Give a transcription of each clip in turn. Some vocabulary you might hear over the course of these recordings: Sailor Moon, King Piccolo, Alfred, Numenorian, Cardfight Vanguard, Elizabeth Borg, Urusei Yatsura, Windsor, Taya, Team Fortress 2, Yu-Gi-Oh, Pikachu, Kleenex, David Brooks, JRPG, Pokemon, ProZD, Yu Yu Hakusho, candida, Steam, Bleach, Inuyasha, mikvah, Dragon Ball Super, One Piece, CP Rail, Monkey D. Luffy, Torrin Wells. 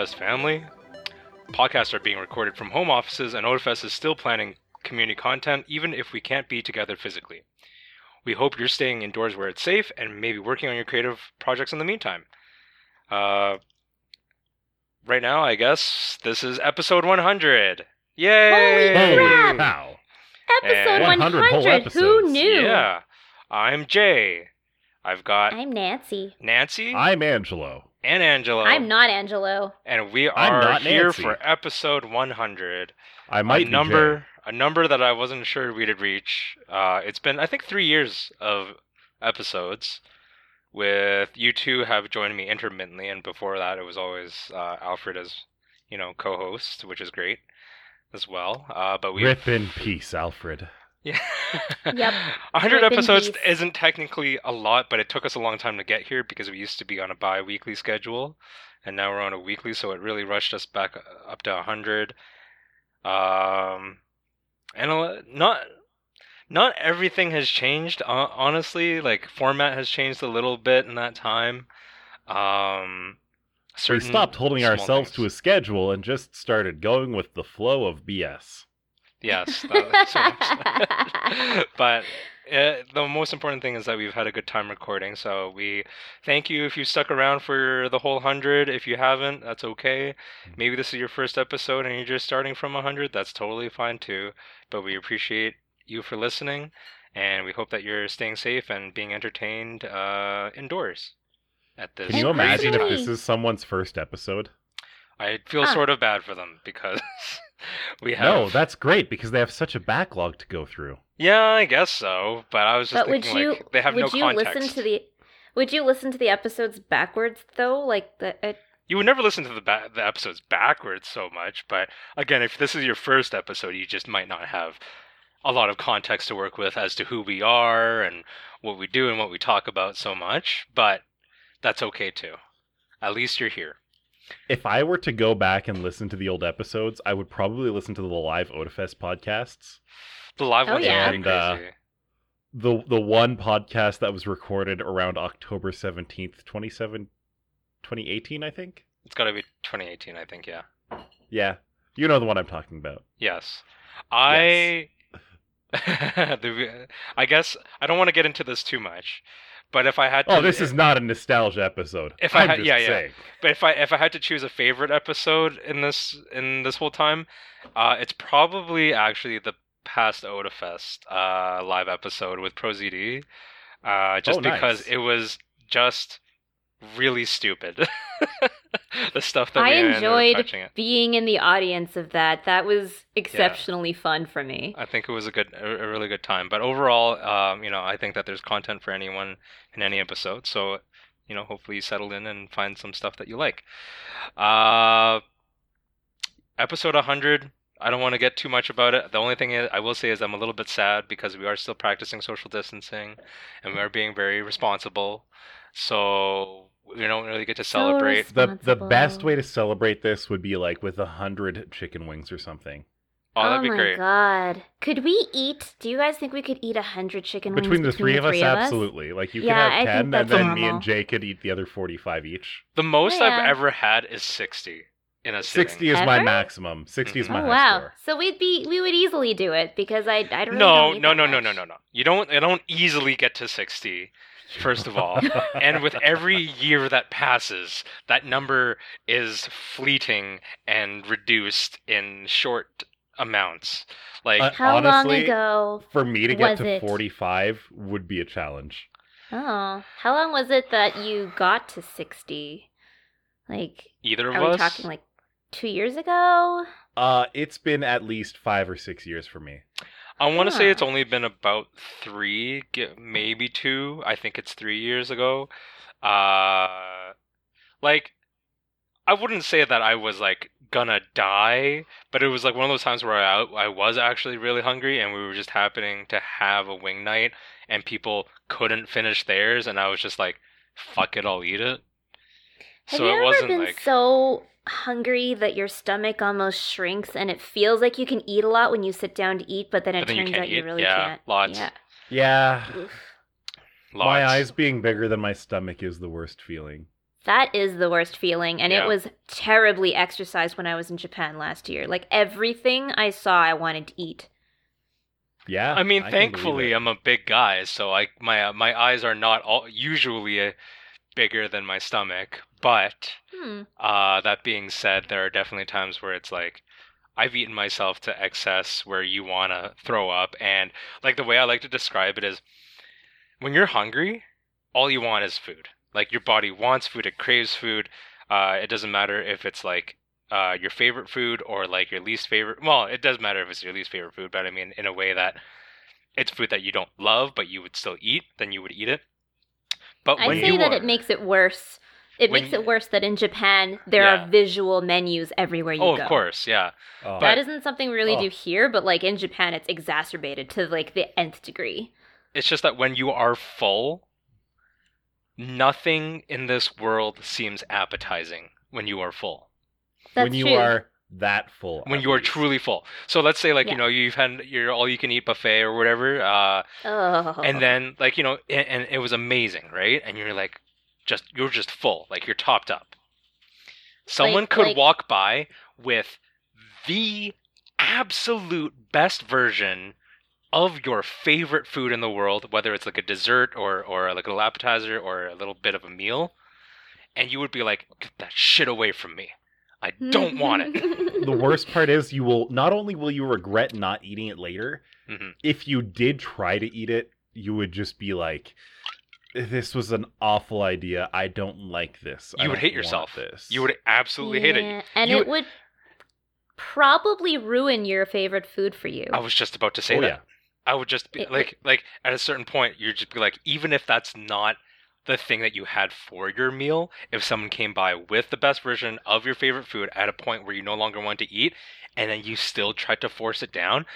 OdaFest family. Podcasts are being recorded from home offices, and OdaFest is still planning community content, even if we can't be together physically. We hope you're staying indoors where it's safe, and maybe working on your creative projects in the meantime. Right now, I guess, this is episode 100. Yay! Holy crap! Wow. Episode 100, who knew? Yeah. I'm Jay. I'm Nancy. Nancy? I'm Angelo. And Angelo. I'm not Angelo. And we are here for episode 100. I might be Jay. A number that I wasn't sure we'd reach. It's been, I think, 3 years of episodes with you two have joined me intermittently, and before that it was always Alfred as, you know, co-host, which is great as well. But we rip in peace, Alfred. Yeah. Yep. 100 episodes isn't technically a lot, but it took us a long time to get here because we used to be on a bi-weekly schedule, and now we're on a weekly, so it really rushed us back up to 100. And not everything has changed, honestly. Like, format has changed a little bit in that time. We stopped holding ourselves to a schedule and just started going with the flow of BS. Yes. But the most important thing is that we've had a good time recording, so we thank you if you stuck around for the whole 100. If you haven't, that's okay. Maybe this is your first episode and you're just starting from 100. That's totally fine, too. But we appreciate you for listening, and we hope that you're staying safe and being entertained indoors at this. Can you imagine if this is someone's first episode? I feel sort of bad for them because... No, that's great, because they have such a backlog to go through. Yeah, I guess so, but I was just thinking, they have no context. Would you listen to the episodes backwards, though? You would never listen to the episodes backwards so much, but again, if this is your first episode, you just might not have a lot of context to work with as to who we are and what we do and what we talk about so much, but that's okay, too. At least you're here. If I were to go back and listen to the old episodes, I would probably listen to the live OdaFest podcasts. The live ones are pretty crazy. The one podcast that was recorded around October 17th, 2018, I think? It's got to be 2018, I think, yeah. Yeah. You know the one I'm talking about. Yes. I guess I don't want to get into this too much. But if I had to... this is not a nostalgia episode. I'm just saying. But if I had to choose a favorite episode in this whole time, it's probably actually the past OdaFest live episode with ProZD. Because it was just really stupid. The stuff that I enjoyed being in the audience of that. That was exceptionally fun for me. I think it was a really good time. But overall, I think that there's content for anyone in any episode. So, hopefully you settle in and find some stuff that you like. Episode 100. I don't want to get too much about it. The only thing I will say is I'm a little bit sad because we are still practicing social distancing and we are being very responsible. So... we don't really get to celebrate. So the best way to celebrate this would be like with 100 chicken wings or something. Oh, that'd be great. Oh my god. Could we eat? Do you guys think we could eat 100 chicken wings between the three of us? Absolutely. Like you could have 10 and then me and Jay could eat the other 45 each. The most I've ever had is 60 in a sitting. 60 is my maximum. 60 is my high score. So we would easily do it because I don't really No. I don't easily get to 60. First of all, and with every year that passes, that number is fleeting and reduced in short amounts. Like, how long ago? For me to get to 45 would be a challenge. Oh, how long was it that you got to 60? Like, either of us? Are we talking like 2 years ago? It's been at least 5 or 6 years for me. I want to say it's only been about 3, maybe 2. I think it's 3 years ago. I wouldn't say that I was, gonna die, but it was, one of those times where I was actually really hungry, and we were just happening to have a wing night, and people couldn't finish theirs, and I was just like, fuck it, I'll eat it. So it wasn't so... hungry that your stomach almost shrinks and it feels like you can eat a lot when you sit down to eat, but then it turns out you really can't. Lots. Yeah. Lots. My eyes being bigger than my stomach is the worst feeling. That is the worst feeling, and it was terribly exercised when I was in Japan last year. Like, everything I saw, I wanted to eat. Yeah. I mean, thankfully, I'm a big guy, so my eyes are not usually bigger than my stomach. But that being said, there are definitely times where it's like, I've eaten myself to excess where you want to throw up. And like the way I like to describe it is, when you're hungry, all you want is food. Like, your body wants food, it craves food. It doesn't matter if it's, like, your favorite food or, like, your least favorite. Well, it does matter if it's your least favorite food, but I mean, in a way that it's food that you don't love, but you would still eat, then you would eat it. But when you that it makes it worse. It makes it worse that in Japan, there are visual menus everywhere you go. Oh, of course, yeah. Oh. That isn't something we really do here, but, like, in Japan, it's exacerbated to, like, the nth degree. It's just that when you are full, nothing in this world seems appetizing when you are full. That's when you are that full. When you are truly full. So let's say, like, you know, you've had your all-you-can-eat buffet or whatever. And then, like, you know, and it was amazing, right? And you're, like, you're just full. Like, you're topped up. Someone could walk by with the absolute best version of your favorite food in the world, whether it's like a dessert or like a little appetizer or a little bit of a meal, and you would be like, get that shit away from me. I don't want it. The worst part is not only will you regret not eating it later, if you did try to eat it, you would just be like, this was an awful idea. I don't like this. You would hate yourself. You would absolutely hate it. And it would probably ruin your favorite food for you. I was just about to say that. Yeah. I would just be like at a certain point, you'd just be like, even if that's not the thing that you had for your meal, if someone came by with the best version of your favorite food at a point where you no longer want to eat, and then you still tried to force it down,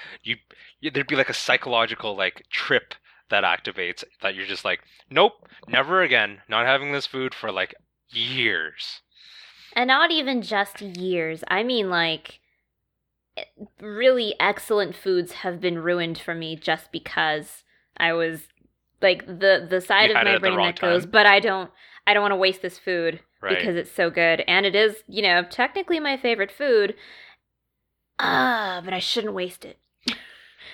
there'd be like a psychological like trip that activates that you're just like, nope, never again, not having this food for like years. And not even just years. I mean, like, really excellent foods have been ruined for me just because I was like the side of my brain that goes, but I don't want to waste this food because it's so good and it is, you know, technically my favorite food. But I shouldn't waste it.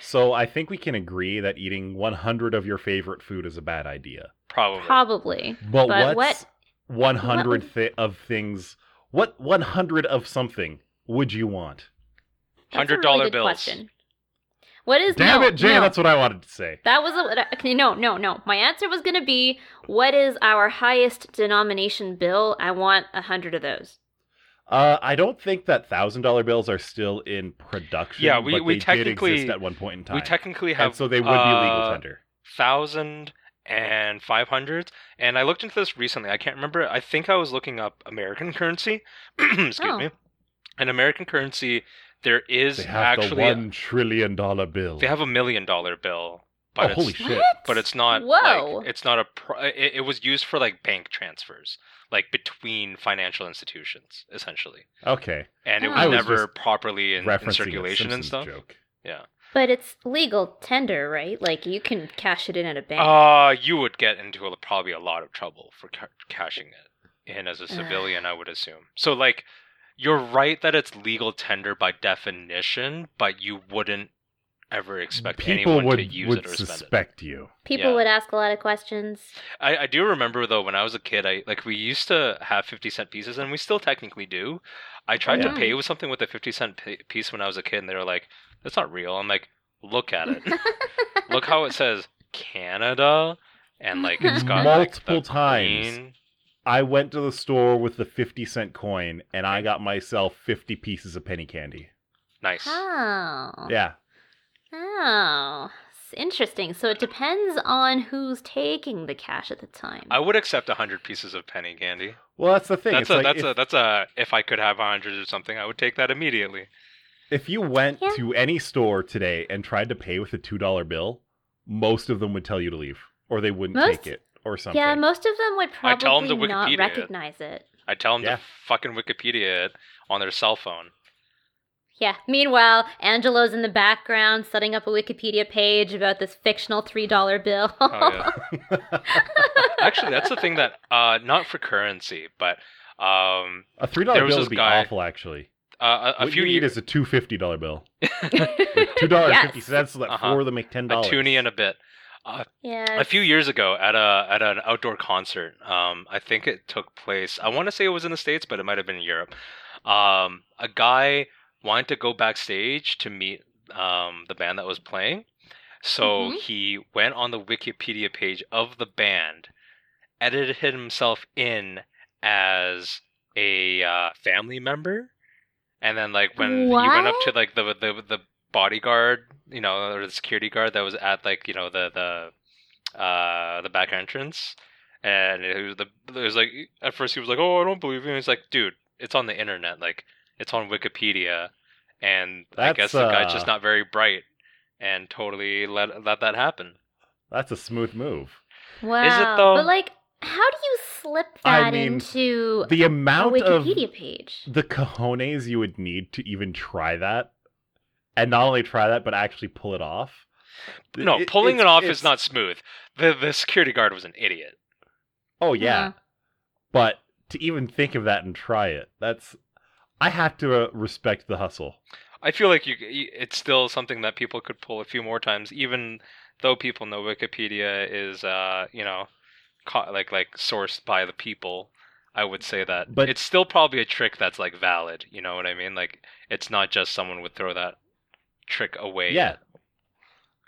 So I think we can agree that eating 100 of your favorite food is a bad idea. Probably. But what's 100 of things? What 100 of something would you want? $100 really bills. Question. What is? Damn it, Jay! No. That's what I wanted to say. That was no. My answer was going to be, what is our highest denomination bill? I want 100 of those. I don't think that $1,000 bills are still in production. Yeah, but they technically did exist at one point in time. We technically have, and so they would be legal tender. 1,000 and 500. And I looked into this recently. I can't remember. I think I was looking up American currency. Excuse me. And American currency. There is actually the $1 trillion bill. They have a $1 million bill, but holy shit! What? But it's not. Whoa! Like, it's not a. It was used for like bank transfers, like between financial institutions, essentially. Okay. And it was never properly in circulation and stuff. Joke. Yeah. But it's legal tender, right? Like you can cash it in at a bank. You would get into probably a lot of trouble for cashing it in as a civilian, I would assume. So like. You're right that it's legal tender by definition, but you wouldn't ever expect anyone to use it or spend it. People would suspect you. People would ask a lot of questions. I do remember, though, when I was a kid, we used to have 50-cent pieces, and we still technically do. I tried to pay with something with a 50-cent piece when I was a kid, and they were like, that's not real. I'm like, look at it. Look how it says Canada, and like it's got multiple like, times. Green. I went to the store with the 50-cent coin, and I got myself 50 pieces of penny candy. Nice. Oh. Yeah. Oh. It's interesting. So it depends on who's taking the cash at the time. I would accept 100 pieces of penny candy. Well, that's the thing. If I could have 100 or something, I would take that immediately. If you went to any store today and tried to pay with a $2 bill, most of them would tell you to leave, or they wouldn't take it. Or something. Yeah, most of them would probably not recognize it. I tell them to fucking Wikipedia it on their cell phone. Yeah. Meanwhile, Angelo's in the background setting up a Wikipedia page about this fictional $3 bill. Oh, yeah. Actually, that's the thing that, not for currency, but a $3 bill would be awful, actually. What you need is a $2 $50 bill. $2.50, like four of them make $10. A toonie and a bit. A few years ago at an outdoor concert, I think it took place, I want to say it was in the States, but it might have been in Europe. A guy wanted to go backstage to meet the band that was playing. So he went on the Wikipedia page of the band, edited himself in as a family member. And then, like, when you went up to, like, the bodyguard, you know, or the security guard that was at, like, you know, the back entrance, and it was like, at first he was like, oh, I don't believe you. And he's like, dude, it's on the internet, like, it's on Wikipedia, and I guess the guy's just not very bright and totally let that happen. That's a smooth move. Wow. Is it though? But, like, how do you slip that into the amount a Wikipedia of page? The cojones you would need to even try that, and not only try that, but actually pull it off. No, pulling it off is not smooth. The security guard was an idiot. Oh yeah, but to even think of that and try it—that's I have to respect the hustle. I feel like it's still something that people could pull a few more times, even though people know Wikipedia is, you know, like sourced by the people. I would say that, but it's still probably a trick that's, like, valid. You know what I mean? Like, it's not just someone would throw that trick away. Yeah,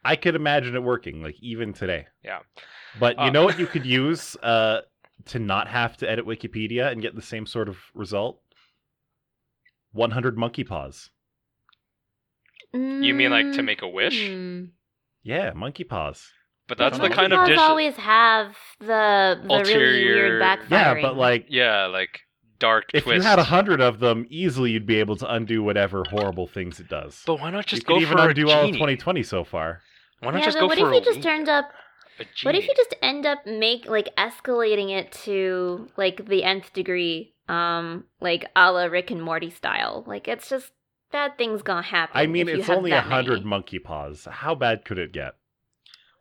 I could imagine it working, like, even today. Yeah, but you know what you could use to not have to edit Wikipedia and get the same sort of result? 100 monkey paws. You mean, like, to make a wish? Yeah, monkey paws. But that's the kind of dish always have the ulterior, really weird backfiring. Yeah, but like dark twist. If you had 100 of them, easily you'd be able to undo whatever horrible things it does. But why not just go for a genie? You could even undo all of 2020 so far. Why not just go for a genie? What if you just turned up? What if you just end up escalating it to, like, the nth degree, like a la Rick and Morty style? Like, it's just bad things gonna happen. I mean, it's only 100 monkey paws. How bad could it get?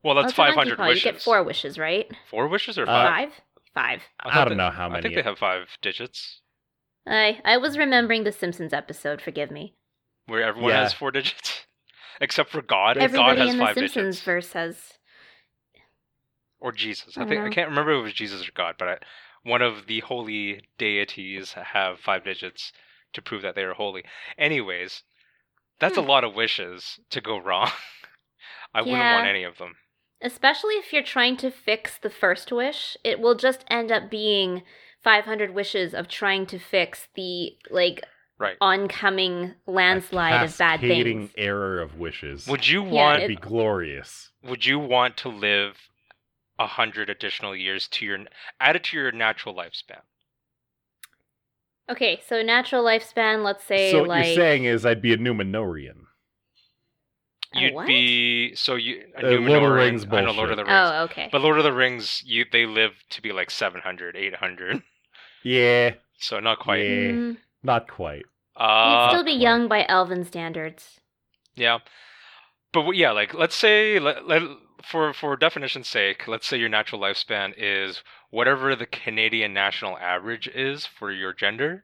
Well, that's 500 wishes. You get 4 wishes, right? 4 wishes or 5? 5. I don't know how many. I think they have 5 digits. I was remembering the Simpsons episode, forgive me. Where everyone has 4 digits? Except for God. Everybody God has in 5 the Simpsons digits. Verse has... Or Jesus. I can't remember if it was Jesus or God, but one of the holy deities have 5 digits to prove that they are holy. Anyways, that's a lot of wishes to go wrong. I wouldn't want any of them. Especially if you're trying to fix the first wish, it will just end up being 500 wishes of trying to fix the, like, oncoming landslide of bad things. Cascading error of wishes. Would you want to be glorious? Would you want to live 100 additional years added to your natural lifespan? Okay, so natural lifespan, let's say, so what you're saying is I'd be a Numenorian. You'd be Lord of the Rings. I know Lord of the Rings. Oh, okay. But Lord of the Rings, they live to be like 700, 800. Yeah. So not quite. Yeah. Not quite. You'd still be young by elven standards. Yeah, but yeah, like, let's say, for definition's sake, let's say your natural lifespan is whatever the Canadian national average is for your gender,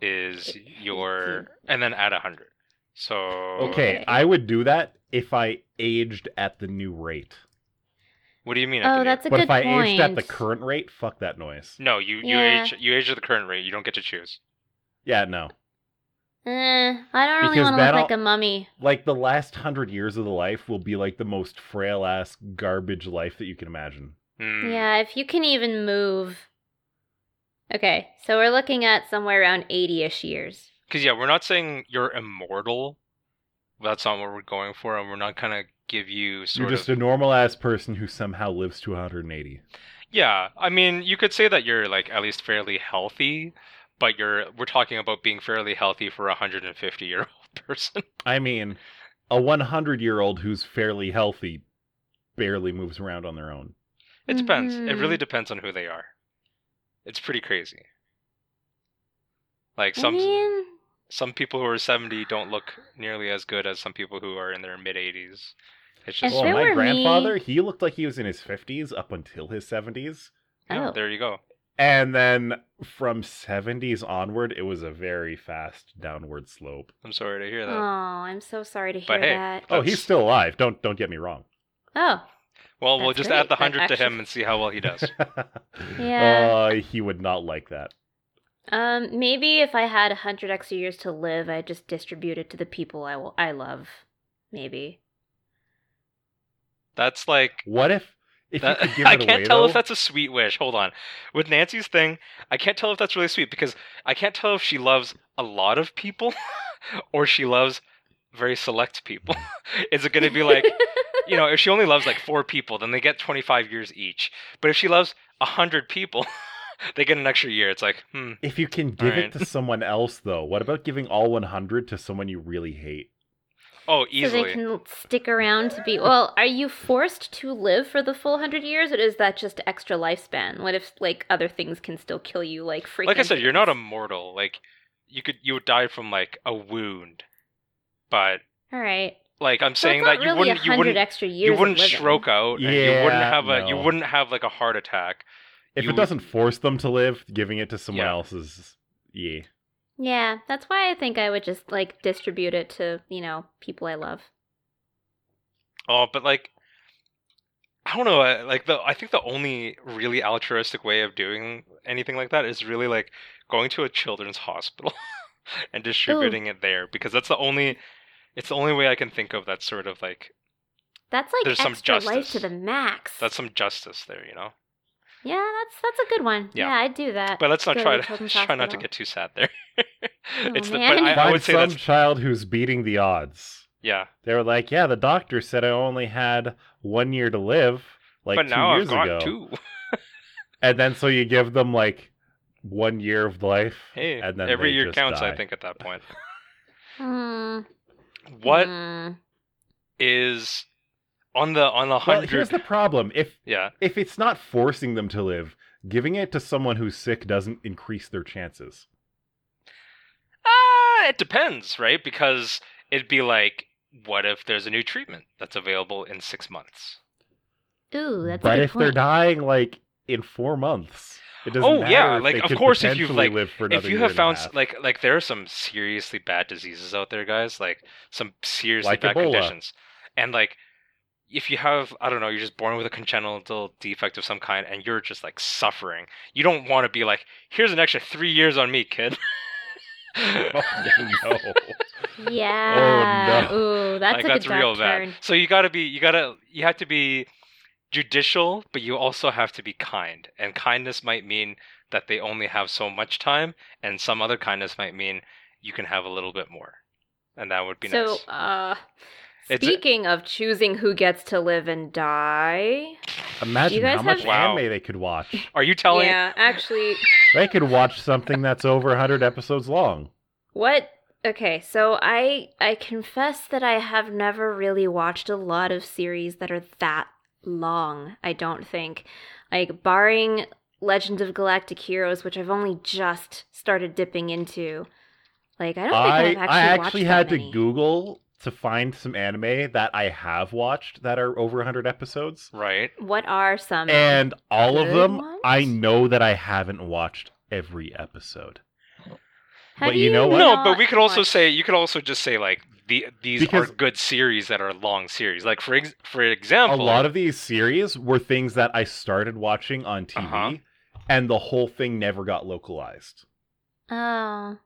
is your, and then add 100. So okay, I would do that if I aged at the new rate. What do you mean? Oh, that's a good point. But if I aged at the current rate, fuck that noise. No, you age at the current rate. You don't get to choose. Yeah, no. I don't really want to look like a mummy. Like, the last 100 years of the life will be like the most frail ass garbage life that you can imagine. Yeah, if you can even move. Okay, so we're looking at somewhere around 80-ish years. Because, yeah, we're not saying you're immortal. That's not what we're going for, and we're not going to give you sort of... You're just a normal-ass person who somehow lives to 180. Yeah, I mean, you could say that you're, like, at least fairly healthy, but we're talking about being fairly healthy for a 150-year-old person. I mean, a 100-year-old who's fairly healthy barely moves around on their own. It depends. It really depends on who they are. It's pretty crazy. Like, some... I mean... some people who are 70 don't look nearly as good as some people who are in their mid-80s. It's just my grandfather, he looked like he was in his 50s up until his 70s. Yeah, there you go. And then from 70s onward, it was a very fast downward slope. I'm sorry to hear that. Oh, I'm so sorry to hear that. Oh, he's still alive. Don't get me wrong. Oh. Well, we'll just add the 100 to him and see how well he does. Yeah. He would not like that. Maybe if I had 100 extra years to live, I'd just distribute it to the people I love. Maybe. That's like... What if that, you could give it away, tell if that's a sweet wish. Hold on. With Nancy's thing, I can't tell if that's really sweet, because I can't tell if she loves a lot of people or she loves very select people. Is it going to be like, you know, if she only loves like 4 people, then they get 25 years each. But if she loves 100 people... They get an extra year. It's like, If you can give it to someone else, though, what about giving all 100 to someone you really hate? Oh, easily. So they can stick around to be... Well, are you forced to live for the full 100 years, or is that just extra lifespan? What if, like, other things can still kill you, like freaking... Like I said, you're not immortal. Like, you would die from, like, a wound. But... All right. Like, I'm saying that you wouldn't... You wouldn't stroke out. Yeah, and you wouldn't have, like, a heart attack. If it doesn't force them to live, giving it to someone else is... Yeah. Yeah, that's why I think I would just, like, distribute it to, you know, people I love. Oh, but, like, I don't know, like, I think the only really altruistic way of doing anything like that is really, like, going to a children's hospital and distributing it there, because that's it's the only way I can think of that sort of, like... That's, like, there's extra life to the max. That's some justice there, you know? Yeah, that's a good one. Yeah, I'd do that. But let's not try not to get too sad there. I would say that's some child who's beating the odds. Yeah, they were like, yeah, the doctor said I only had 1 year to live, like but 2 years ago. But now I've got 2. And then so you give them like 1 year of life. Hey, and then every year counts, die. I think at that point. What is? On the 100. Here's the problem. If it's not forcing them to live, giving it to someone who's sick doesn't increase their chances. It depends, right? Because it'd be like, what if there's a new treatment that's available in 6 months? Ooh, that's a good point. But if they're dying like in 4 months, it doesn't matter. Oh yeah, like of course if you've like if you have found like there are some seriously bad diseases out there, guys, like some seriously like bad Ebola. Conditions. And like if you have, I don't know, you're just born with a congenital defect of some kind and you're just, like, suffering. You don't want to be like, here's an extra 3 years on me, kid. Oh, no. Yeah. Oh, no. Ooh, that's like, a that's good real bad. Turn. So you have to be judicial, but you also have to be kind. And kindness might mean that they only have so much time, and some other kindness might mean you can have a little bit more. And that would be nice. So, speaking of choosing who gets to live and die, imagine how much anime they could watch. Are you telling? Yeah, actually, they could watch something that's over 100 episodes long. What? Okay, so I confess that I have never really watched a lot of series that are that long. I don't think, like, barring Legends of Galactic Heroes, which I've only just started dipping into. Like, I don't think I've actually watched that many. I actually had to Google to find some anime that I have watched that are over 100 episodes. Right. What are some? And all of them, ones? I know that I haven't watched every episode. How but you know what? No, but we could also say, you could also just say like, these are good series that are long series. Like for example. A lot of these series were things that I started watching on TV and the whole thing never got localized. Oh.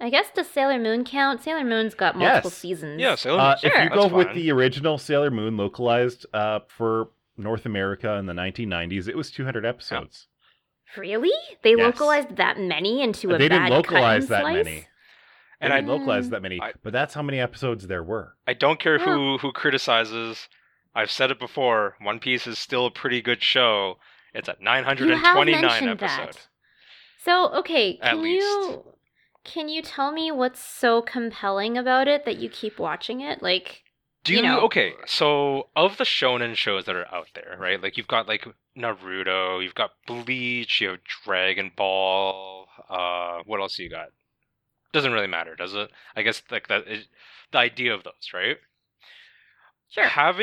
I guess does Sailor Moon count? Sailor Moon's got multiple seasons. Yeah, Sailor Moon. Sure. If you go with the original Sailor Moon localized for North America in the 1990s, it was 200 episodes. Oh. Really? They localized that many into a bad cut and slice? They didn't localize that many. And I localized that many, but that's how many episodes there were. I don't care who criticizes. I've said it before. One Piece is still a pretty good show. It's at 929 episodes. So, okay, Can you tell me what's so compelling about it that you keep watching it? Like, okay, so of the shonen shows that are out there, right? Like, you've got, like, Naruto, you've got Bleach, you have Dragon Ball, what else you got? Doesn't really matter, does it? I guess like that is the idea of those, right? Sure. I've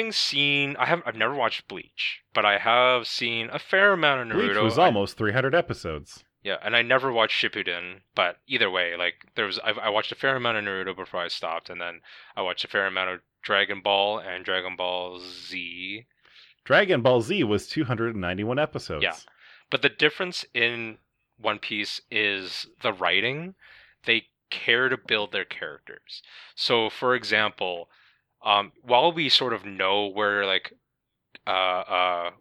never watched Bleach, but I have seen a fair amount of Naruto. Bleach was almost 300 episodes. Yeah, and I never watched Shippuden, but either way, like I watched a fair amount of Naruto before I stopped, and then I watched a fair amount of Dragon Ball and Dragon Ball Z. Dragon Ball Z was 291 episodes. Yeah, but the difference in One Piece is the writing. They care to build their characters. So, for example, while we sort of know where like Goku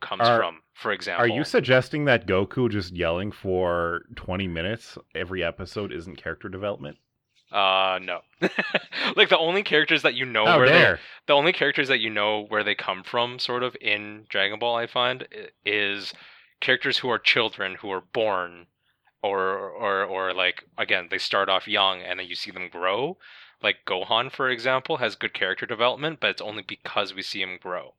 comes from, for example. Are you suggesting that Goku just yelling for 20 minutes every episode isn't character development? No. Like the only characters that you know where they come from sort of in Dragon Ball, I find, is characters who are children who are born or like again, they start off young and then you see them grow. Like Gohan, for example, has good character development, but it's only because we see him grow.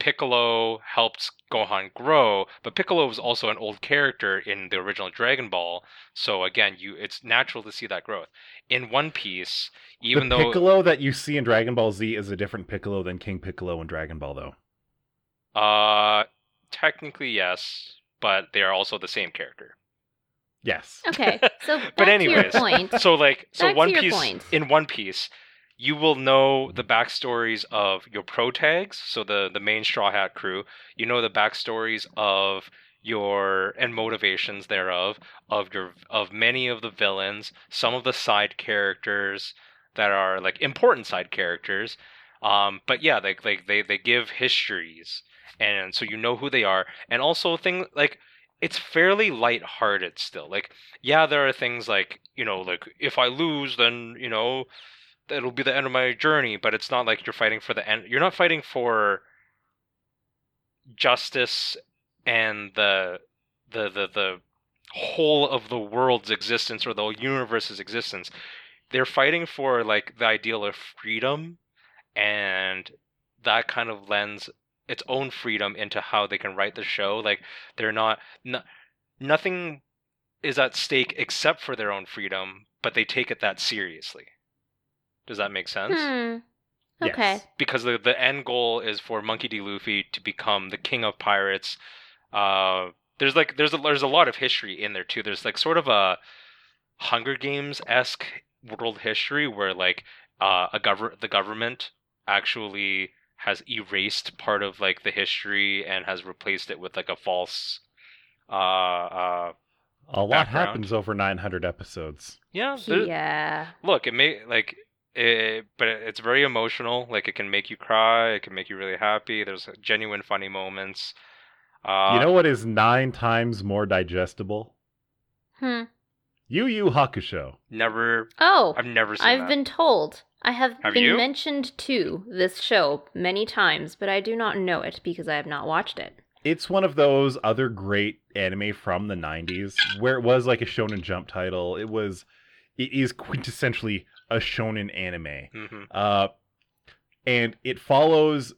Piccolo helps Gohan grow, but Piccolo was also an old character in the original Dragon Ball, so again, it's natural to see that growth. In One Piece, even though... The Piccolo that you see in Dragon Ball Z is a different Piccolo than King Piccolo in Dragon Ball, though. Technically, yes, but they are also the same character. Yes. Okay. So back to your point. In One Piece, you will know the backstories of your protags, so the main Straw Hat crew. You know the backstories of and motivations thereof of many of the villains, some of the side characters that are like important side characters. But yeah, they give histories, and so you know who they are, and also things like. It's fairly lighthearted still. Like, yeah, there are things like, you know, like if I lose, then, you know, it'll be the end of my journey. But it's not like you're fighting for the end. You're not fighting for justice and the whole of the world's existence or the universe's existence. They're fighting for like the ideal of freedom, and that kind of lends its own freedom into how they can write the show. Like they're nothing is at stake except for their own freedom, but they take it that seriously. Does that make sense? Okay. Yes. Because the end goal is for Monkey D. Luffy to become the king of pirates. There's a lot of history in there too. There's like sort of a Hunger Games-esque world history where like the government actually has erased part of like the history and has replaced it with like a false a lot happens over 900 episodes. Yeah. Look, it may like it, but it's very emotional. Like it can make you cry, it can make you really happy. There's genuine funny moments. You know what is 9 times more digestible? Yu Yu Hakusho. Never. Oh, I've never seen. I've been told. I have been mentioned to this show many times, but I do not know it because I have not watched it. It's one of those other great anime from the 90s where it was like a Shonen Jump title. It is quintessentially a Shonen anime. Mm-hmm. And it follows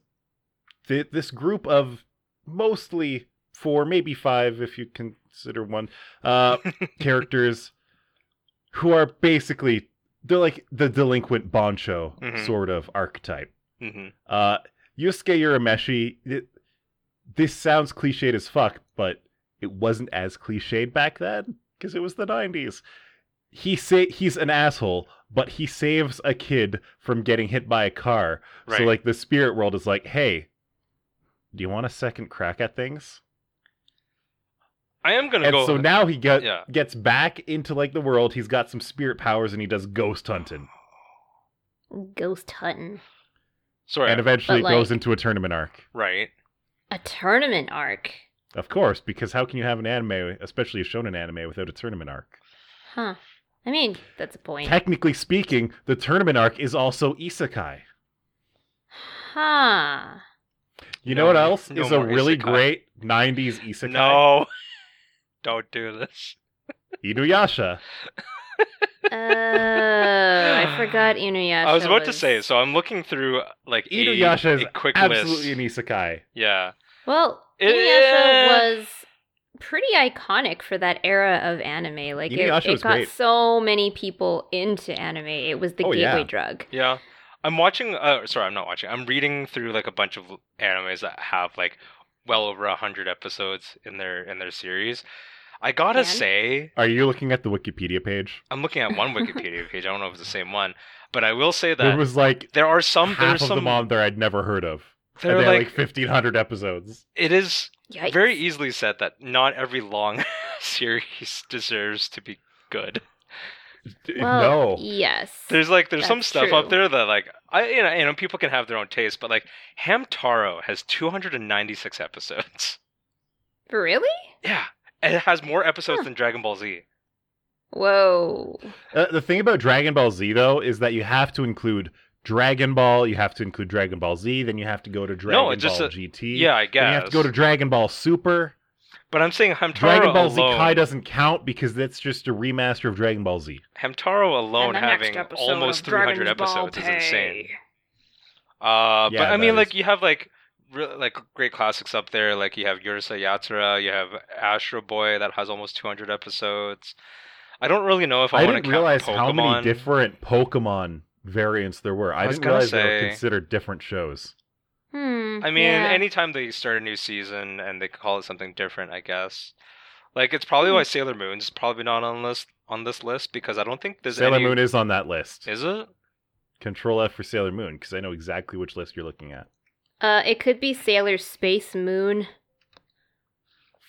this group of mostly 4, maybe 5 if you consider one, characters who are basically... They're like the delinquent Boncho sort of archetype. Mm-hmm. Yusuke Urameshi, this sounds cliched as fuck, but it wasn't as cliched back then because it was the 90s. He's an asshole, but he saves a kid from getting hit by a car. Right. So like the spirit world is like, hey, do you want a second crack at things? I am going to go... And so now he gets back into, like, the world. He's got some spirit powers, and he does ghost hunting. Sorry. And eventually goes into a tournament arc. Right. A tournament arc? Of course, because how can you have an anime, especially a shonen anime, without a tournament arc? Huh. I mean, that's a point. Technically speaking, the tournament arc is also isekai. Huh. You know what else is a really great 90s isekai? No. Don't do this. Inuyasha. I forgot Inuyasha. I was about to say, so I'm looking through like Inuyasha is a quick list. Absolutely an isekai. Yeah. Well, Inuyasha was pretty iconic for that era of anime. Like it got great. So many people into anime. It was the gateway drug. Yeah. I'm reading through like a bunch of animes that have like well over 100 episodes in their series. I gotta say... Are you looking at the Wikipedia page? I'm looking at one Wikipedia page. I don't know if it's the same one. But I will say that... There was like half of them on there I'd never heard of. There are like 1,500 episodes. It is very easily said that not every long series deserves to be good. Well, no. Yes. There's some stuff up there that like... I people can have their own taste. But like Hamtaro has 296 episodes. Really? Yeah. And it has more episodes than Dragon Ball Z. Whoa. The thing about Dragon Ball Z, though, is that you have to include Dragon Ball, you have to include Dragon Ball Z, then you have to go to Dragon Ball GT. Yeah, I guess. Then you have to go to Dragon Ball Super. But I'm saying Hamtaro Dragon Ball alone. Z Kai doesn't count because that's just a remaster of Dragon Ball Z. Hamtaro alone having almost 300 episodes is insane. But I mean, like, you have, like... like great classics up there, like you have Urusei Yatsura, you have Astro Boy that has almost 200 episodes. I don't really know if I want to count Pokemon. I didn't realize how many different Pokemon variants there were. I didn't realize they were considered different shows. I mean, anytime they start a new season and they call it something different, I guess. Like it's probably why Sailor Moon's probably not on this list because I don't think there's Sailor Moon is on that list. Is it? Control F for Sailor Moon because I know exactly which list you're looking at. It could be Sailor Space Moon.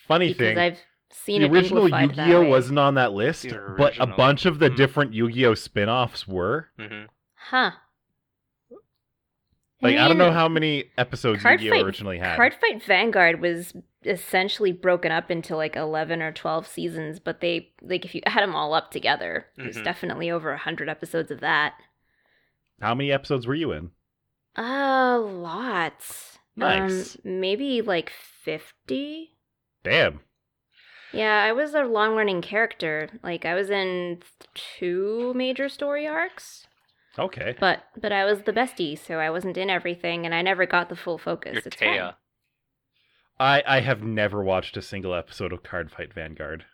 Funny thing, I've seen the original Yu-Gi-Oh wasn't on that list, but a bunch of the different Yu-Gi-Oh spin-offs were. Mm-hmm. Huh. Like I don't know how many episodes Yu-Gi-Oh originally had. Cardfight Vanguard was essentially broken up into like 11 or 12 seasons, but they like if you add them all up together, there's definitely over 100 episodes of that. How many episodes were you in? Lots. Nice. Maybe like 50. Damn. Yeah, I was a long-running character. Like, I was in 2 major story arcs. Okay. But I was the bestie, so I wasn't in everything, and I never got the full focus. You're Taya. Fun. I have never watched a single episode of Cardfight Vanguard.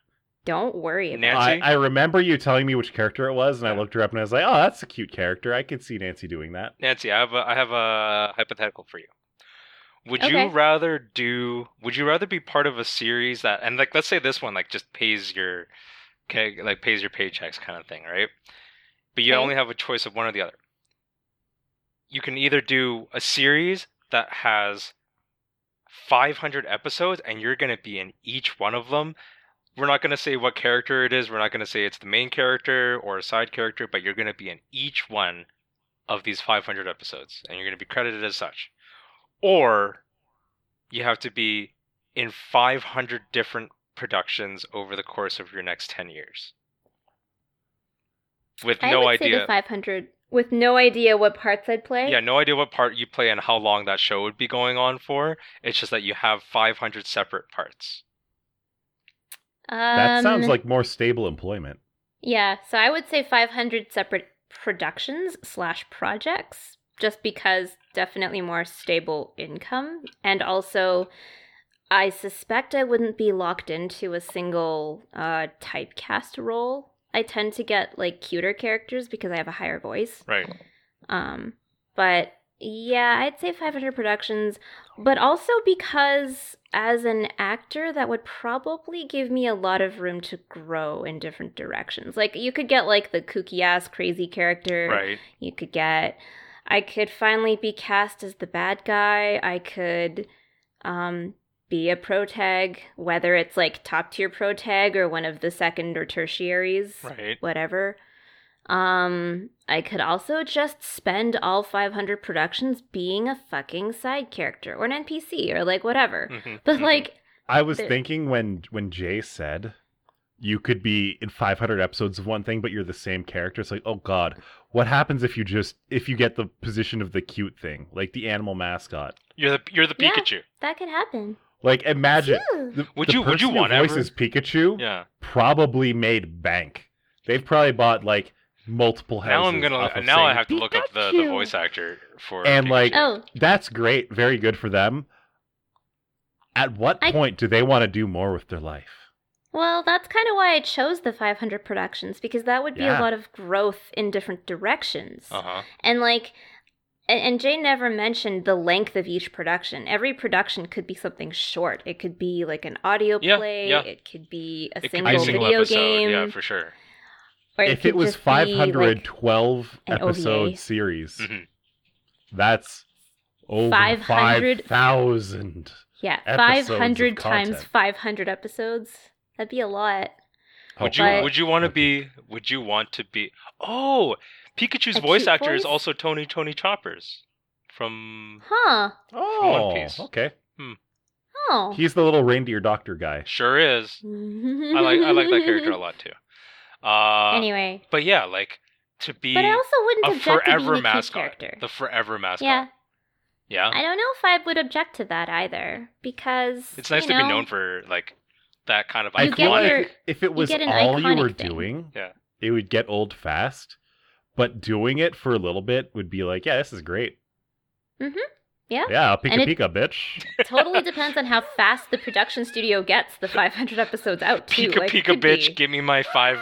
Don't worry about it. I remember you telling me which character it was, and I looked her up and I was like, oh, that's a cute character. I could see Nancy doing that. Nancy, I have a hypothetical for you. Would you rather be part of a series that, and like, let's say this one, like, just pays your paychecks kind of thing, right? But you only have a choice of one or the other. You can either do a series that has 500 episodes, and you're going to be in each one of them. We're not going to say what character it is. We're not going to say it's the main character or a side character, but you're going to be in each one of these 500 episodes, and you're going to be credited as such. Or you have to be in 500 different productions over the course of your next 10 years. With no idea what parts I'd play? Yeah, no idea what part you play and how long that show would be going on for. It's just that you have 500 separate parts. That sounds like more stable employment. Yeah, so I would say 500 separate productions / projects, just because definitely more stable income. And also, I suspect I wouldn't be locked into a single typecast role. I tend to get, like, cuter characters because I have a higher voice. Right. But... yeah, I'd say 500 productions, but also because as an actor, that would probably give me a lot of room to grow in different directions. Like, you could get, like, the kooky-ass crazy character. Right. You could get... I could finally be cast as the bad guy. I could be a protag, whether it's, like, top-tier protag or one of the second or tertiaries. Right. Whatever. I could also just spend all 500 productions being a fucking side character or an NPC or like whatever. Mm-hmm. But like, I was thinking when Jay said you could be in 500 episodes of one thing, but you're the same character. It's like, oh God, what happens if you get the position of the cute thing, like the animal mascot? You're the Pikachu. Yeah, that could happen. Like, imagine would you want who voices Pikachu? Yeah, probably made bank. They've probably bought like. Multiple houses. Now I have to look up the voice actor for. And Pikachu. That's great, very good for them. At what point do they want to do more with their life? Well, that's kind of why I chose the 500 productions, because that would be a lot of growth in different directions. Uh-huh. And like, and Jay never mentioned the length of each production. Every production could be something short. It could be like an audio play. Yeah. It could be a single video game. Yeah, for sure. Or if it was 512 like episode series, that's over 5,000. Yeah, 500 times 500 episodes. That'd be a lot. Would you want to be Oh, Pikachu's voice actor is also Tony Chopper's from One Piece. Okay. Hmm. Oh. He's the little reindeer doctor guy. Sure is. I like that character a lot too. Anyway. But yeah, like to be But I also wouldn't object to being a kid character. The forever mascot. Yeah. Yeah. I don't know if I would object to that either, because it's nice to be known for like that kind of iconic. If it was all you were doing, it would get old fast. But doing it for a little bit would be like, yeah, this is great. Mm-hmm. Yeah. Yeah, Pika, bitch. Totally depends on how fast the production studio gets the 500 episodes out, too. Pika, bitch, give me my $5,000.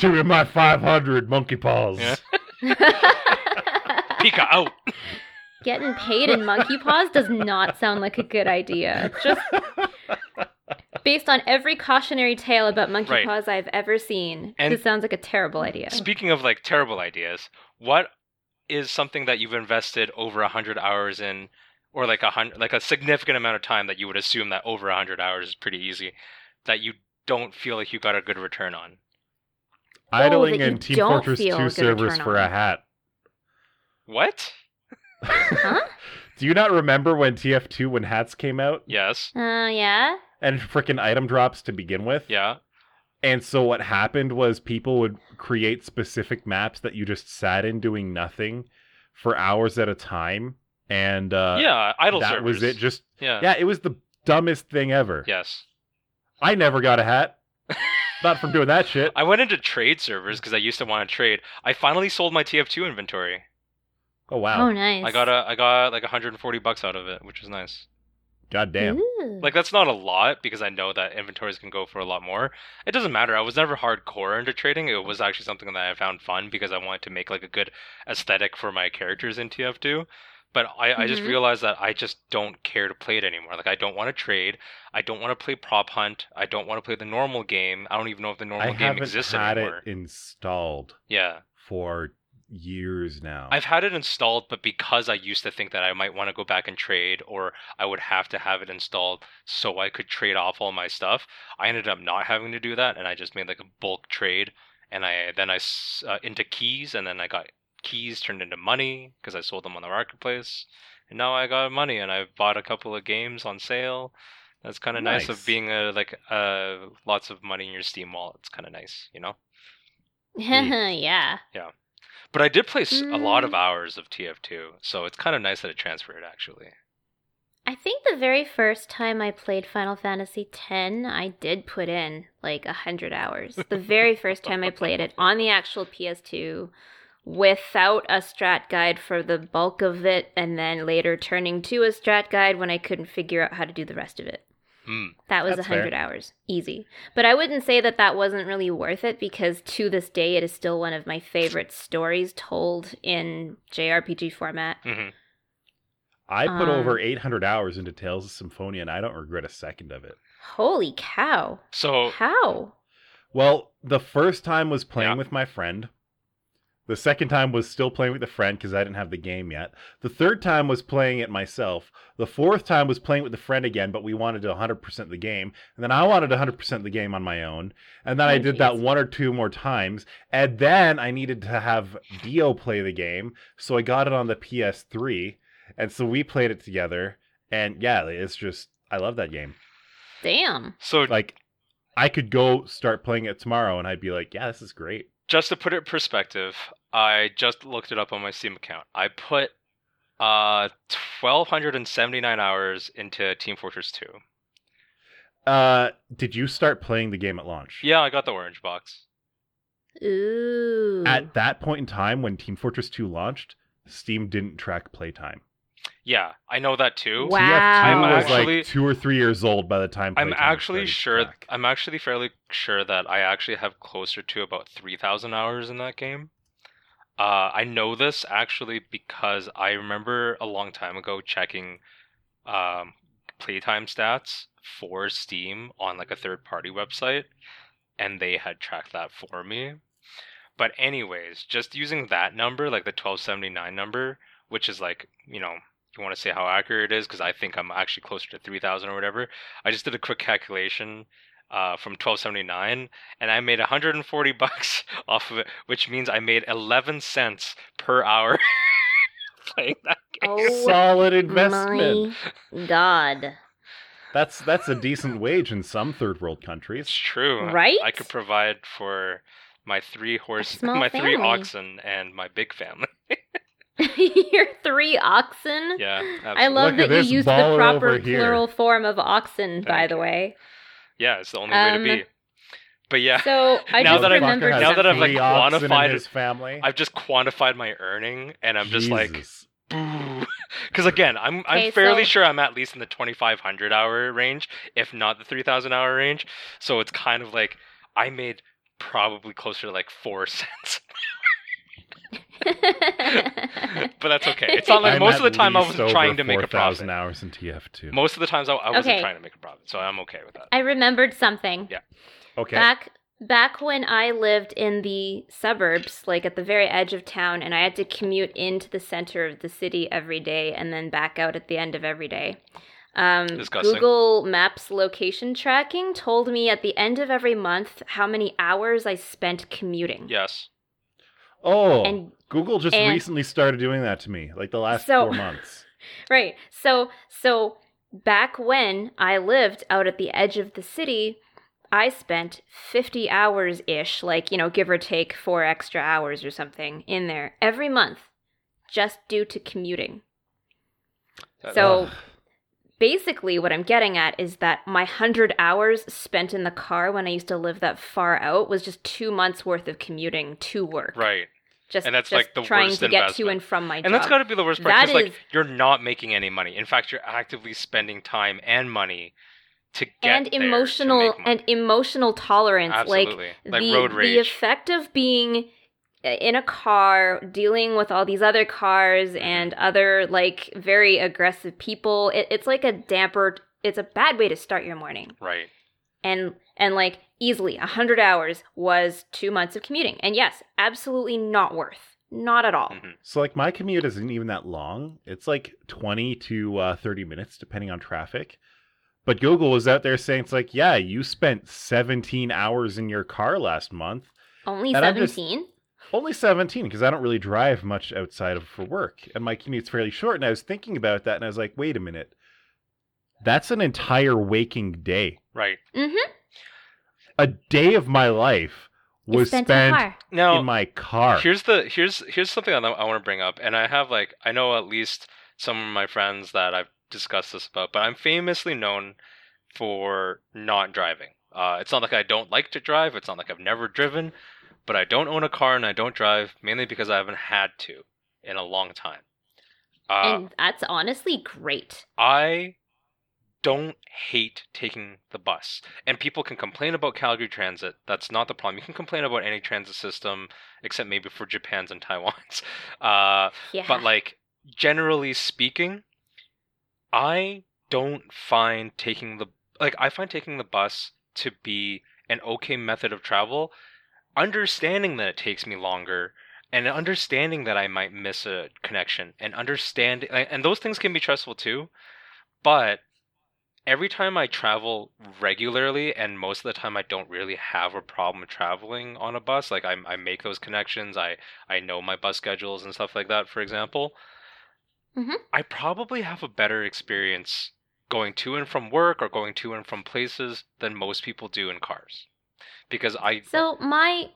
Give me my 500 monkey paws. Yeah. Pika out. Getting paid in monkey paws does not sound like a good idea. Just based on every cautionary tale about monkey paws I've ever seen, and this sounds like a terrible idea. Speaking of like terrible ideas, what is something that you've invested over 100 hours in, or like a significant amount of time that you would assume that over 100 hours is pretty easy, that you don't feel like you got a good return on? Idling in Team Fortress 2 servers for a hat. What? Huh? Do you not remember when TF2, when hats came out? Yes. Yeah? And freaking item drops to begin with? Yeah. And so what happened was people would create specific maps that you just sat in doing nothing for hours at a time. And idle that servers. Was it. Just yeah, it was the dumbest thing ever. Yes. I never got a hat. Not from doing that shit. I went into trade servers because I used to want to trade. I finally sold my TF2 inventory. Oh wow! Oh nice! I got like $140 out of it, which was nice. God damn! Ooh. Like that's not a lot because I know that inventories can go for a lot more. It doesn't matter. I was never hardcore into trading. It was actually something that I found fun because I wanted to make like a good aesthetic for my characters in TF2. But I just realized that I just don't care to play it anymore. Like I don't want to trade. I don't want to play Prop Hunt. I don't want to play the normal game. I don't even know if the normal game exists anymore. I haven't had it installed. Yeah. For years now. I've had it installed, but because I used to think that I might want to go back and trade, or I would have to have it installed so I could trade off all my stuff, I ended up not having to do that, and I just made like a bulk trade, and I into keys, and then I got keys turned into money because I sold them on the marketplace, and now I got money, and I bought a couple of games on sale. That's kind of nice of being lots of money in your Steam wallet. It's kind of nice, you know. Yeah. But I did play a lot of hours of TF2, so it's kind of nice that it transferred, actually. I think the very first time I played Final Fantasy X, I did put in, like, 100 hours. The very first time I played it on the actual PS2, without a strat guide for the bulk of it, and then later turning to a strat guide when I couldn't figure out how to do the rest of it. That was 100 hours. Easy. But I wouldn't say that wasn't really worth it, because to this day, it is still one of my favorite stories told in JRPG format. Mm-hmm. I put over 800 hours into Tales of Symphonia, and I don't regret a second of it. Holy cow. So how? Well, the first time was playing with my friend. The second time was still playing with a friend because I didn't have the game yet. The third time was playing it myself. The fourth time was playing with a friend again, but we wanted to 100% the game. And then I wanted 100% the game on my own. And then I did that one or two more times. And then I needed to have Dio play the game. So I got it on the PS3. And so we played it together. And yeah, it's just, I love that game. Damn. So like, I could go start playing it tomorrow and I'd be like, yeah, this is great. Just to put it in perspective, I just looked it up on my Steam account. I put 1,279 hours into Team Fortress 2. Did you start playing the game at launch? Yeah, I got the orange box. Ooh. At that point in time, when Team Fortress 2 launched, Steam didn't track playtime. Yeah, I know that too. Wow. So I'm actually like 2 or 3 years old by the time I'm actually sure. I'm actually fairly sure that I actually have closer to about 3,000 hours in that game. I know this actually because I remember a long time ago checking playtime stats for Steam on like a third-party website, and they had tracked that for me. But anyways, just using that number, like the 1279 number, which is like, you know, you want to say how accurate it is because I think I'm actually closer to 3,000 or whatever. I just did a quick calculation from 1279, and I made $140 off of it, which means I made 11 cents per hour playing that game. Oh, solid investment. My God. That's a decent wage in some third world countries. It's true. Right? I could provide for my three oxen and my big family. Your three oxen? Yeah. Absolutely. I love that you used the proper plural form of oxen, by the way. Yeah, it's the only way to be. But yeah, so now that I've like quantified his family, I've just quantified my earning, and I'm just like, boo. Because again, I'm fairly sure I'm at least in the 2,500 hour range, if not the 3,000 hour range. So it's kind of like I made probably closer to like 4 cents. But that's okay. It's not like most of the time I wasn't trying to make a profit. 4,000 hours in TF2. Most of the times I wasn't trying to make a profit, so I'm okay with that. I remembered something. Yeah. Okay. Back when I lived in the suburbs, like at the very edge of town, and I had to commute into the center of the city every day and then back out at the end of every day. Disgusting. Google Maps location tracking told me at the end of every month how many hours I spent commuting. Yes. Oh, and Google just recently started doing that to me, like the last 4 months. Right. So back when I lived out at the edge of the city, I spent 50 hours-ish, like, you know, give or take 4 extra hours or something in there every month just due to commuting. So basically what I'm getting at is that my 100 hours spent in the car when I used to live that far out was just 2 months worth of commuting to work. Right. And that's like the worst investment. Trying to get to and from my job. And that's got to be the worst part. That is... like, you're not making any money. In fact, you're actively spending time and money to get emotional tolerance. Absolutely. Like road rage. The effect of being in a car, dealing with all these other cars and other like very aggressive people. It's like a damper. It's a bad way to start your morning. Right. And like easily 100 hours was 2 months of commuting. And yes, absolutely not worth. Not at all. Mm-hmm. So like my commute isn't even that long. It's like 20 to 30 minutes depending on traffic. But Google was out there saying, it's like, yeah, you spent 17 hours in your car last month. Only 17? Only 17, because I don't really drive much outside of for work. And my commute's fairly short. And I was thinking about that, and I was like, wait a minute. That's an entire waking day. Right. Mm-hmm. A day of my life was spent in my car. Here's something I want to bring up. And I have, like, I know at least some of my friends that I've discuss this about, but I'm famously known for not driving. It's not like I don't like to drive. It's not like I've never driven, but I don't own a car and I don't drive mainly because I haven't had to in a long time. And that's honestly great. I don't hate taking the bus, and people can complain about Calgary Transit. That's not the problem. You can complain about any transit system except maybe for Japan's and Taiwan's. But like generally speaking, I don't find taking the bus to be an okay method of travel, understanding that it takes me longer and understanding that I might miss a connection and understanding, and those things can be stressful too, but every time I travel regularly, and most of the time I don't really have a problem traveling on a bus, like I make those connections, I know my bus schedules and stuff like that, for example. Mm-hmm. I probably have a better experience going to and from work or going to and from places than most people do in cars. So my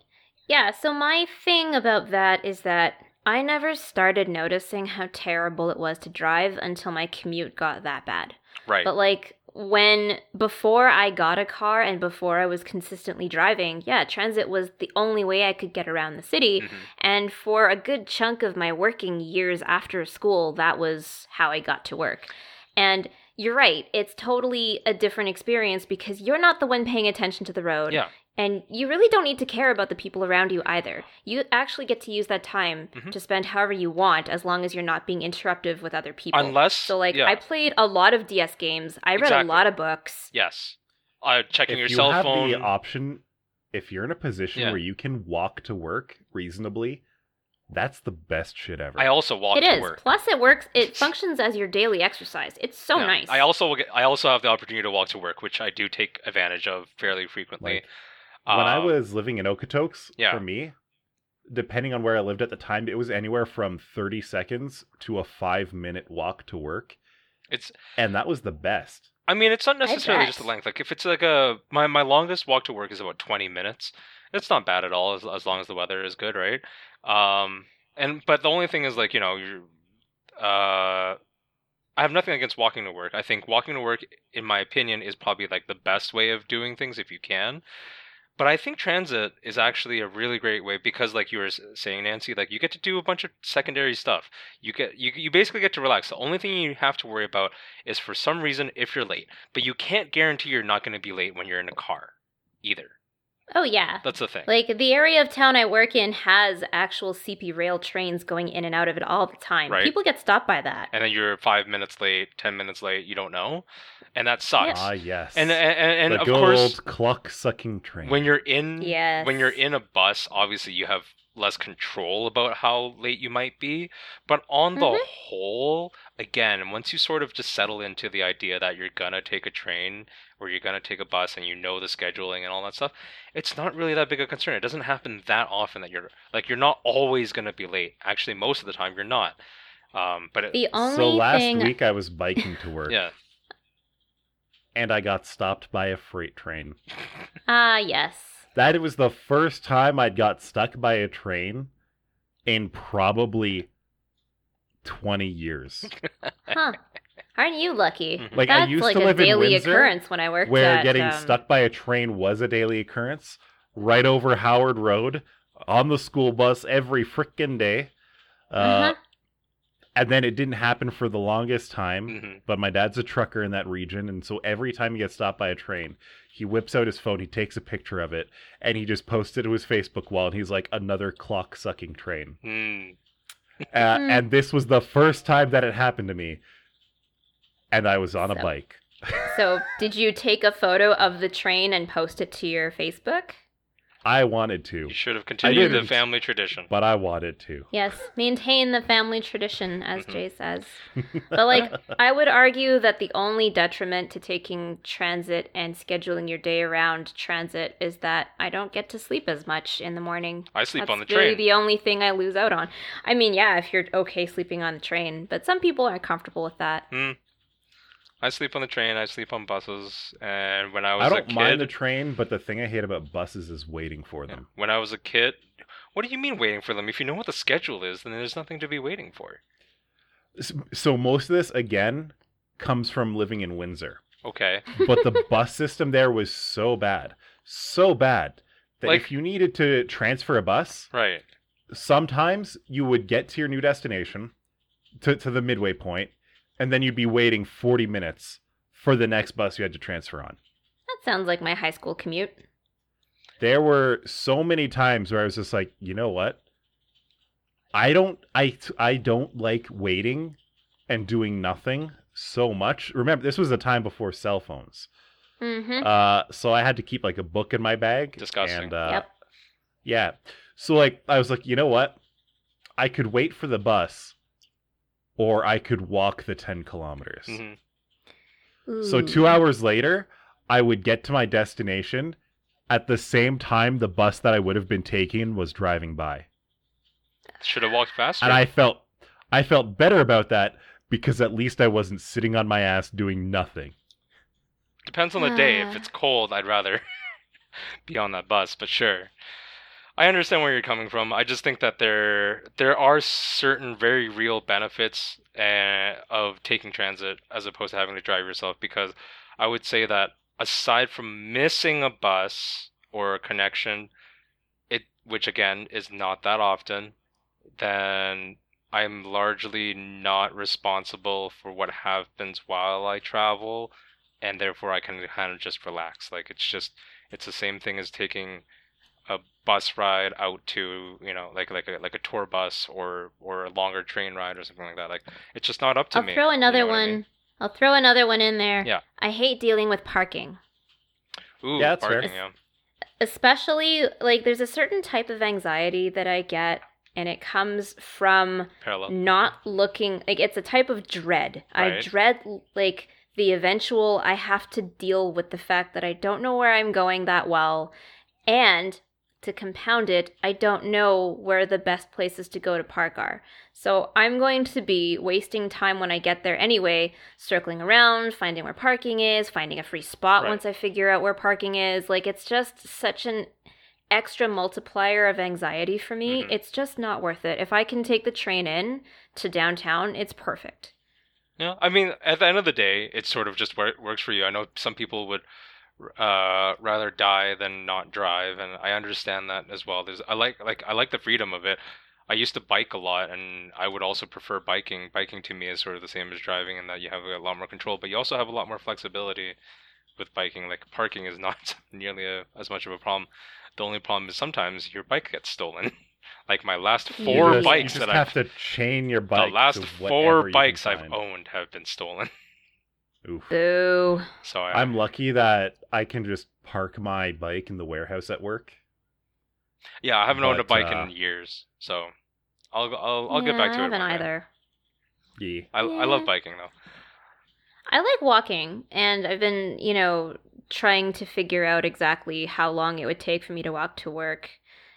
thing about that is that I never started noticing how terrible it was to drive until my commute got that bad. Right. But like when before I got a car and before I was consistently driving, transit was the only way I could get around the city. Mm-hmm. And for a good chunk of my working years after school, that was how I got to work. And you're right, it's totally a different experience because you're not the one paying attention to the road. Yeah. And you really don't need to care about the people around you either. You actually get to use that time mm-hmm. to spend however you want, as long as you're not being interruptive with other people. Unless... So, I played a lot of DS games. I read a lot of books. Yes. Checking your cell phone. If you have the option, if you're in a position where you can walk to work reasonably, that's the best shit ever. I also walk to work. It is. Plus, it functions as your daily exercise. It's so nice. I also have the opportunity to walk to work, which I do take advantage of fairly frequently. When I was living in Okotoks, for me, depending on where I lived at the time, it was anywhere from 30 seconds to a 5-minute walk to work. And that was the best. I mean, it's not necessarily just the length. Like, if it's my longest walk to work is about 20 minutes. It's not bad at all, as long as the weather is good, right? But the only thing is, I have nothing against walking to work. I think walking to work, in my opinion, is probably, the best way of doing things if you can. But I think transit is actually a really great way because, you were saying, Nancy, you get to do a bunch of secondary stuff. You basically get to relax. The only thing you have to worry about is, for some reason, if you're late. But you can't guarantee you're not going to be late when you're in a car either. Oh, yeah. That's the thing. The area of town I work in has actual CP Rail trains going in and out of it all the time. Right? People get stopped by that. And then you're 5 minutes late, 10 minutes late, you don't know. And that sucks. Ah, yes. And of course... The good old clock-sucking train. When you're in a bus, obviously you have less control about how late you might be. But on the whole, again, once you sort of just settle into the idea that you're going to take a train or you're going to take a bus and you know the scheduling and all that stuff, it's not really that big a concern. It doesn't happen that often that you're not always going to be late. Actually, most of the time you're not. Last week I was biking to work. Yeah. And I got stopped by a freight train. Ah, yes. That was the first time I'd got stuck by a train in probably 20 years. Huh. Aren't you lucky? That's I used to live in Windsor, when I worked where getting stuck by a train was a daily occurrence, right over Howard Road, on the school bus every frickin' day. And then it didn't happen for the longest time, but my dad's a trucker in that region, and so every time he gets stopped by a train, he whips out his phone, he takes a picture of it, and he just posts it to his Facebook wall, and he's like, another clock-sucking train. Mm. And this was the first time that it happened to me, and I was on a bike. So, did you take a photo of the train and post it to your Facebook? I wanted to. You should have continued the family tradition. But I wanted to. Yes, maintain the family tradition, as Jay says. But, I would argue that the only detriment to taking transit and scheduling your day around transit is that I don't get to sleep as much in the morning. I sleep on the train. That's really the only thing I lose out on. I mean, yeah, if you're okay sleeping on the train, but some people aren't comfortable with that. Mm. I sleep on the train, I sleep on buses, and when I was a kid... I don't mind the train, but the thing I hate about buses is waiting for them. When I was a kid... What do you mean waiting for them? If you know what the schedule is, then there's nothing to be waiting for. So most of this, again, comes from living in Windsor. Okay. But the bus system there was so bad, that if you needed to transfer a bus... Right. Sometimes you would get to your new destination, to the midway point, and then you'd be waiting 40 minutes for the next bus you had to transfer on. That sounds like my high school commute. There were so many times where I was just like, you know what? I don't like waiting and doing nothing so much. Remember, this was a time before cell phones. Mm-hmm. So I had to keep a book in my bag. Disgusting. And, yep. Yeah. So I was like, you know what? I could wait for the bus. Or I could walk the 10 kilometers. Mm-hmm. So 2 hours later, I would get to my destination at the same time the bus that I would have been taking was driving by. Should have walked faster. And I felt better about that because at least I wasn't sitting on my ass doing nothing. Depends on the day. If it's cold, I'd rather be on that bus, but sure. I understand where you're coming from. I just think that there are certain very real benefits of taking transit as opposed to having to drive yourself because I would say that aside from missing a bus or a connection, which again is not that often, then I'm largely not responsible for what happens while I travel, and therefore I can kind of just relax. Like, it's the same thing as taking a bus ride out to, you know, like a tour bus or a longer train ride or something like that. Like, it's just not up to me. I'll throw another one in there. Yeah. I hate dealing with parking. Ooh, yeah, parking, fair. Yeah. Especially, like, there's a certain type of anxiety that I get, and it comes from not looking, like, it's a type of dread. Right. I dread, like, the eventual, I have to deal with the fact that I don't know where I'm going that well, and to compound it, I don't know where the best places to go to park are. So I'm going to be wasting time when I get there anyway, circling around, finding where parking is, finding a free spot once I figure out where parking is. Like, it's just such an extra multiplier of anxiety for me. Mm-hmm. It's just not worth it. If I can take the train in to downtown, it's perfect. Yeah, I mean, at the end of the day, it sort of just works for you. I know some people would rather die than not drive, and I understand that as well. I like the freedom of it. I used to bike a lot, and I would also prefer biking. Biking to me is sort of the same as driving, in that you have a lot more control, but you also have a lot more flexibility with biking. Like, parking is not nearly as much of a problem. The only problem is sometimes your bike gets stolen. Like, my last four bikes that I've have to chain your bike. The last four bikes I've owned have been stolen. Oof. Boo. So I'm lucky that I can just park my bike in the warehouse at work. Yeah, I haven't owned a bike in years, so I'll get back to it. I haven't either. Yeah. I love biking though. I like walking, and I've been, you know, trying to figure out exactly how long it would take for me to walk to work.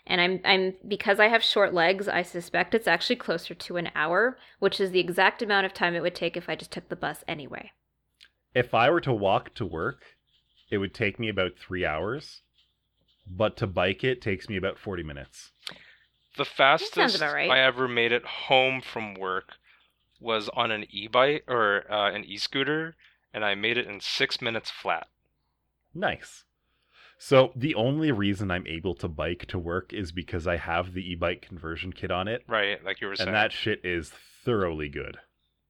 And I'm because I have short legs, I suspect it's actually closer to an hour, which is the exact amount of time it would take if I just took the bus anyway. If I were to walk to work, it would take me about 3 hours, but to bike it takes me about 40 minutes. The fastest I ever made it home from work was on an e-bike or an e-scooter, and I made it in 6 minutes flat. Nice. So the only reason I'm able to bike to work is because I have the e-bike conversion kit on it. Right, like you were saying. And that shit is thoroughly good.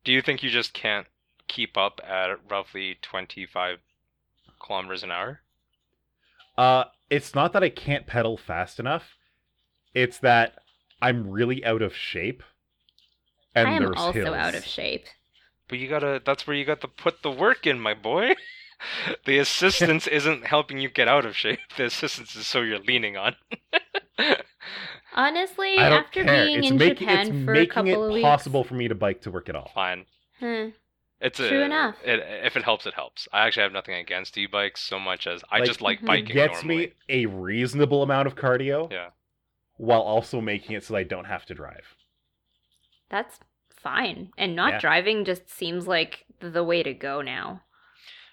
Do you think you just can't keep up at roughly 25 kilometers an hour? It's not that I can't pedal fast enough. It's that I'm really out of shape. And I am also out of shape. But you gotta, that's where you got to put the work in, my boy. The assistance isn't helping you get out of shape. The assistance is so you're leaning on. Honestly, after being in Japan for a couple of weeks, it's making it possible for me to bike to work at all. Fine. It's true enough. If it helps, it helps. I actually have nothing against e-bikes so much as I just like biking. It gets me a reasonable amount of cardio, while also making it so I don't have to drive. That's fine. And not driving just seems like the way to go now.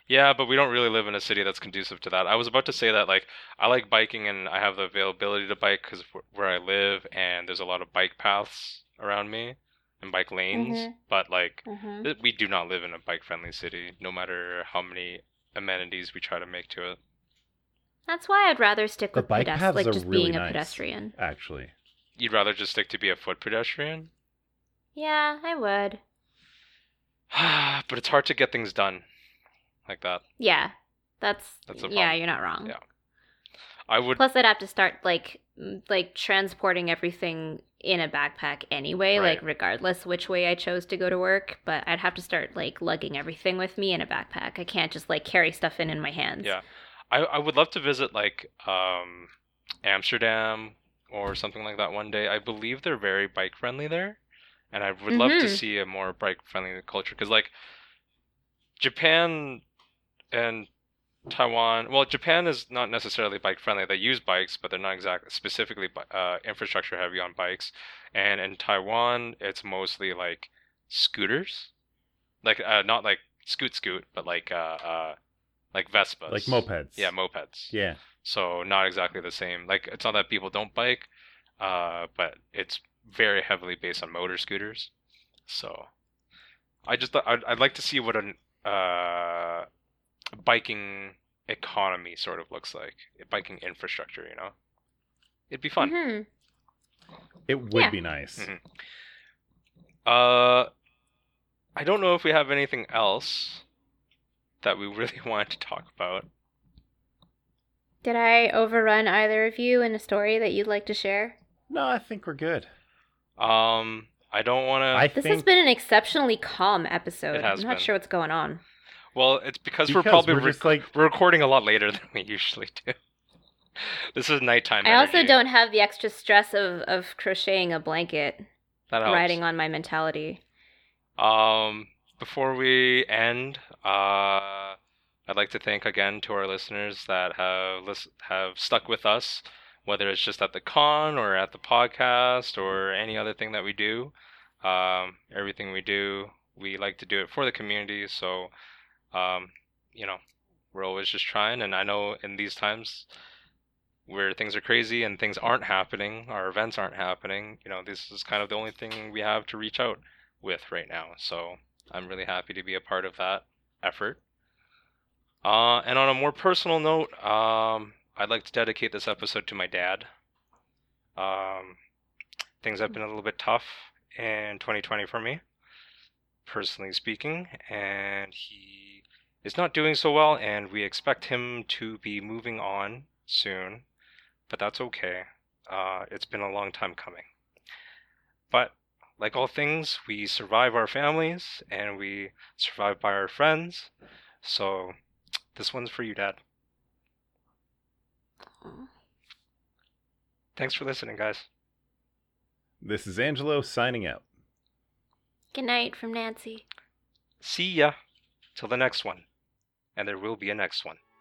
Yeah, but we don't really live in a city that's conducive to that. I was about to say that, like, I like biking and I have the availability to bike because where I live and there's a lot of bike paths around me. And bike lanes, but like we do not live in a bike-friendly city, no matter how many amenities we try to make to it. That's why I'd rather stick with being a pedestrian. Actually, you'd rather just stick to be a foot pedestrian? Yeah, I would. But it's hard to get things done like that. Yeah, that's a problem. Yeah, you're not wrong. Yeah, I would. Plus, I'd have to start like transporting everything in a backpack anyway, like regardless which way I chose to go to work, but I'd have to start like lugging everything with me in a backpack. I can't just like carry stuff in my hands. Yeah. I would love to visit like Amsterdam or something like that one day. I believe they're very bike friendly there, and I would love to see a more bike friendly culture, because like Japan and Taiwan, well, Japan is not necessarily bike friendly. They use bikes, but they're not exactly specifically infrastructure heavy on bikes. And in Taiwan, it's mostly like scooters, like not like scoot, but like Vespas, like mopeds. Yeah, mopeds. Yeah. So not exactly the same. Like, it's not that people don't bike, but it's very heavily based on motor scooters. So I just thought I'd like to see what an biking economy sort of looks like, biking infrastructure, you know? It'd be fun. Mm-hmm. It would be nice. Mm-hmm. I don't know if we have anything else that we really wanted to talk about. Did I overrun either of you in a story that you'd like to share? No, I think we're good. I don't want to... This has been an exceptionally calm episode. It has been. I'm not sure what's going on. Well, it's because we're recording a lot later than we usually do. This is nighttime energy. I also don't have the extra stress of crocheting a blanket riding on my mentality. Before we end, I'd like to thank again to our listeners that have stuck with us, whether it's just at the con or at the podcast or any other thing that we do. Everything we do, we like to do it for the community. So, we're always just trying. And I know in these times where things are crazy and things aren't happening, our events aren't happening, this is kind of the only thing we have to reach out with right now. So I'm really happy to be a part of that effort. And on a more personal note, I'd like to dedicate this episode to my dad. Things have been a little bit tough in 2020 for me, personally speaking, and he is not doing so well, and we expect him to be moving on soon, but that's okay. It's been a long time coming. But like all things, we survive our families, and we survive by our friends, so this one's for you, Dad. Thanks for listening, guys. This is Angelo signing out. Good night from Nancy. See ya. Till the next one. And there will be a next one.